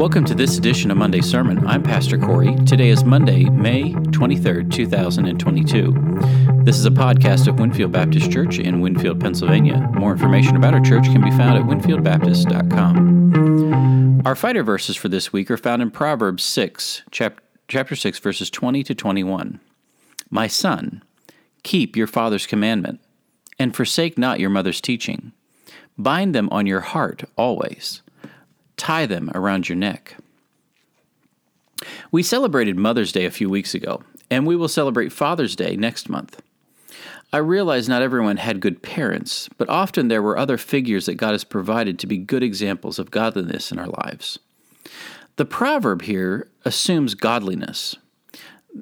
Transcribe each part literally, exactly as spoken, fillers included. Welcome to this edition of Monday Sermon. I'm Pastor Cory. Today is Monday, May twenty-third, two thousand twenty-two. This is a podcast of Winfield Baptist Church in Winfield, Pennsylvania. More information about our church can be found at winfield baptist dot com. Our fighter verses for this week are found in Proverbs six, chapter six, verses twenty to twenty-one. My son, keep your father's commandment, and forsake not your mother's teaching. Bind them on your heart always. Tie them around your neck. We celebrated Mother's Day a few weeks ago, and we will celebrate Father's Day next month. I realize not everyone had good parents, but often there were other figures that God has provided to be good examples of godliness in our lives. The proverb here assumes godliness.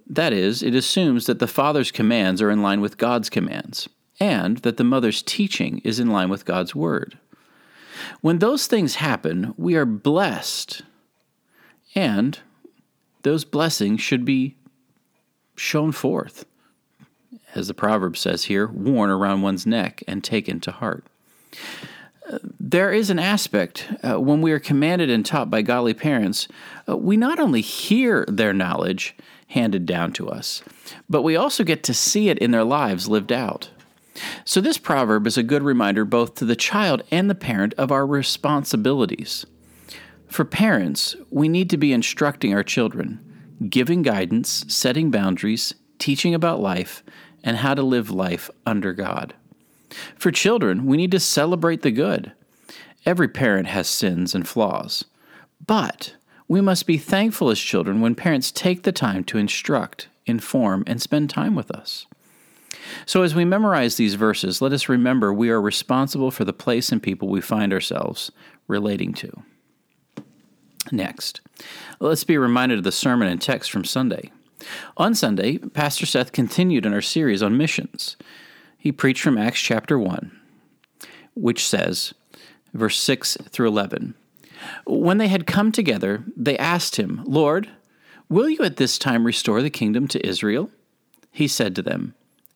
That is, it assumes that the father's commands are in line with God's commands, and that the mother's teaching is in line with God's word. When those things happen, we are blessed, and those blessings should be shown forth, as the proverb says here, worn around one's neck and taken to heart. There is an aspect uh, when we are commanded and taught by godly parents, uh, we not only hear their knowledge handed down to us, but we also get to see it in their lives lived out. So this proverb is a good reminder both to the child and the parent of our responsibilities. For parents, we need to be instructing our children, giving guidance, setting boundaries, teaching about life, and how to live life under God. For children, we need to celebrate the good. Every parent has sins and flaws, but we must be thankful as children when parents take the time to instruct, inform, and spend time with us. So as we memorize these verses, let us remember we are responsible for the place and people we find ourselves relating to. Next, let's be reminded of the sermon and text from Sunday. On Sunday, Pastor Seth continued in our series on missions. He preached from Acts chapter one, which says, verse six through eleven, when they had come together, they asked him, Lord, will you at this time restore the kingdom to Israel? He said to them,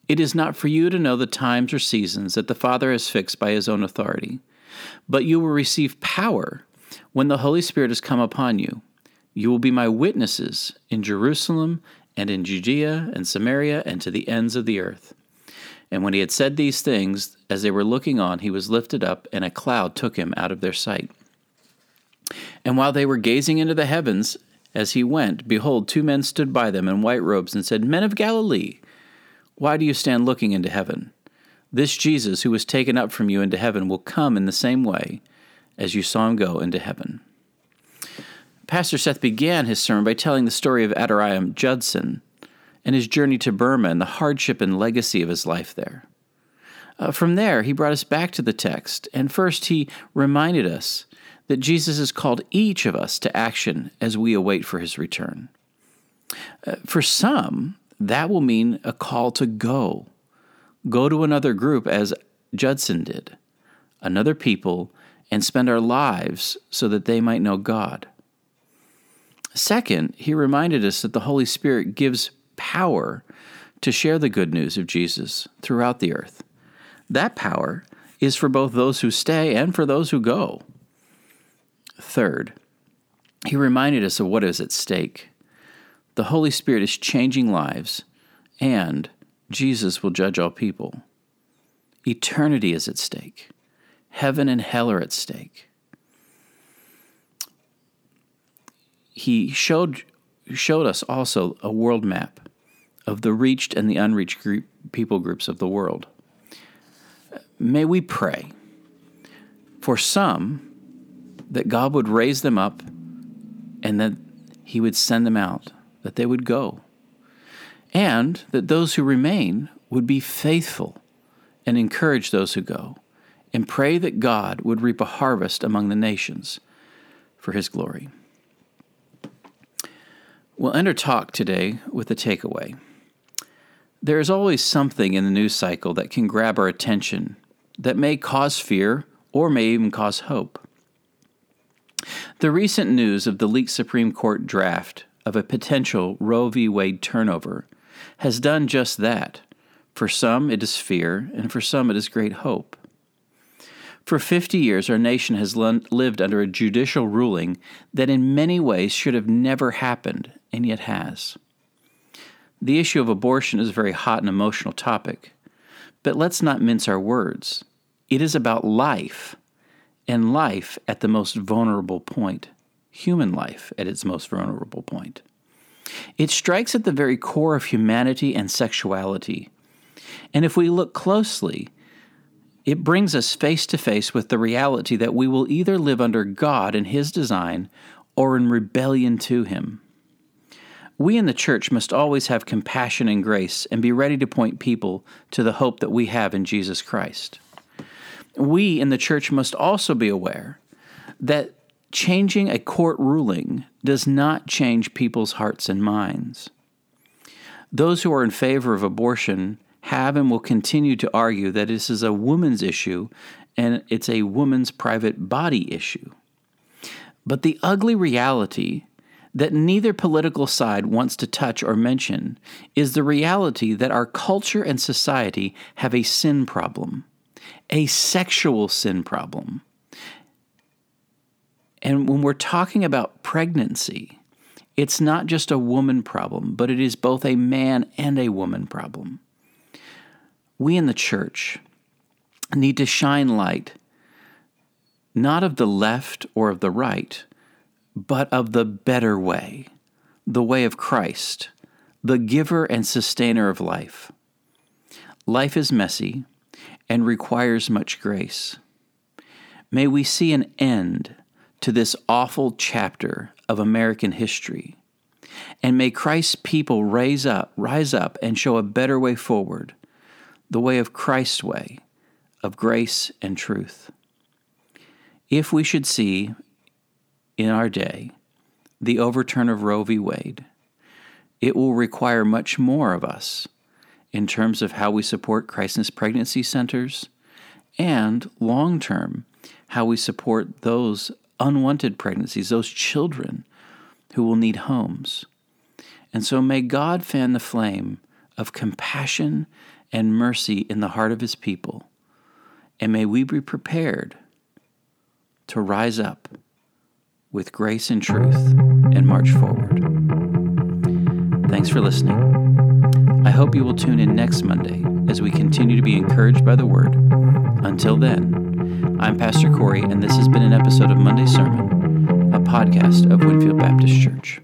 it is not for you to know the times or seasons that the Father has fixed by his own authority, but you will receive power when the Holy Spirit has come upon you. You will be my witnesses in Jerusalem and in Judea and Samaria and to the ends of the earth. And when he had said these things, as they were looking on, he was lifted up, and a cloud took him out of their sight. And while they were gazing into the heavens as he went, behold, two men stood by them in white robes and said, Men of Galilee, why do you stand looking into heaven? This Jesus who was taken up from you into heaven will come in the same way as you saw him go into heaven. Pastor Seth began his sermon by telling the story of Adoniram Judson and his journey to Burma and the hardship and legacy of his life there. Uh, from there, he brought us back to the text, and first he reminded us that Jesus has called each of us to action as we await for his return. Uh, for some, that will mean a call to go. Go to another group as Judson did, another people, and spend our lives so that they might know God. Second, he reminded us that the Holy Spirit gives power to share the good news of Jesus throughout the earth. That power is for both those who stay and for those who go. Third, he reminded us of what is at stake. The Holy Spirit is changing lives, and Jesus will judge all people. Eternity is at stake. Heaven and hell are at stake. He showed, showed us also a world map of the reached and the unreached group, people groups of the world. May we pray for some that God would raise them up and that he would send them out, that they would go, and that those who remain would be faithful and encourage those who go, and pray that God would reap a harvest among the nations for his glory. We'll end our talk today with a takeaway. There is always something in the news cycle that can grab our attention that may cause fear or may even cause hope. The recent news of the leaked Supreme Court draft of a potential Roe v. Wade turnover has done just that. For some, it is fear, and for some, it is great hope. For fifty years, our nation has lived under a judicial ruling that in many ways should have never happened, and yet has. The issue of abortion is a very hot and emotional topic, but let's not mince our words. It is about life, and life at the most vulnerable point, human life at its most vulnerable point. It strikes at the very core of humanity and sexuality, and if we look closely, it brings us face to face with the reality that we will either live under God and His design or in rebellion to Him. We in the church must always have compassion and grace and be ready to point people to the hope that we have in Jesus Christ. We in the church must also be aware that changing a court ruling does not change people's hearts and minds. Those who are in favor of abortion have and will continue to argue that this is a woman's issue and it's a woman's private body issue. But the ugly reality that neither political side wants to touch or mention is the reality that our culture and society have a sin problem, a sexual sin problem. And when we're talking about pregnancy, it's not just a woman problem, but it is both a man and a woman problem. We in the church need to shine light, not of the left or of the right, but of the better way, the way of Christ, the giver and sustainer of life. Life is messy and requires much grace. May we see an end to this awful chapter of American history, and may Christ's people raise up, rise up and show a better way forward, the way of Christ's way, of grace and truth. If we should see in our day the overturn of Roe v. Wade, it will require much more of us in terms of how we support crisis pregnancy centers and, long-term, how we support those unwanted pregnancies, those children who will need homes. And so may God fan the flame of compassion and mercy in the heart of His people. And may we be prepared to rise up with grace and truth and march forward. Thanks for listening. I hope you will tune in next Monday as we continue to be encouraged by the Word. Until then, I'm Pastor Cory, and this has been an episode of Monday Sermon, a podcast of Winfield Baptist Church.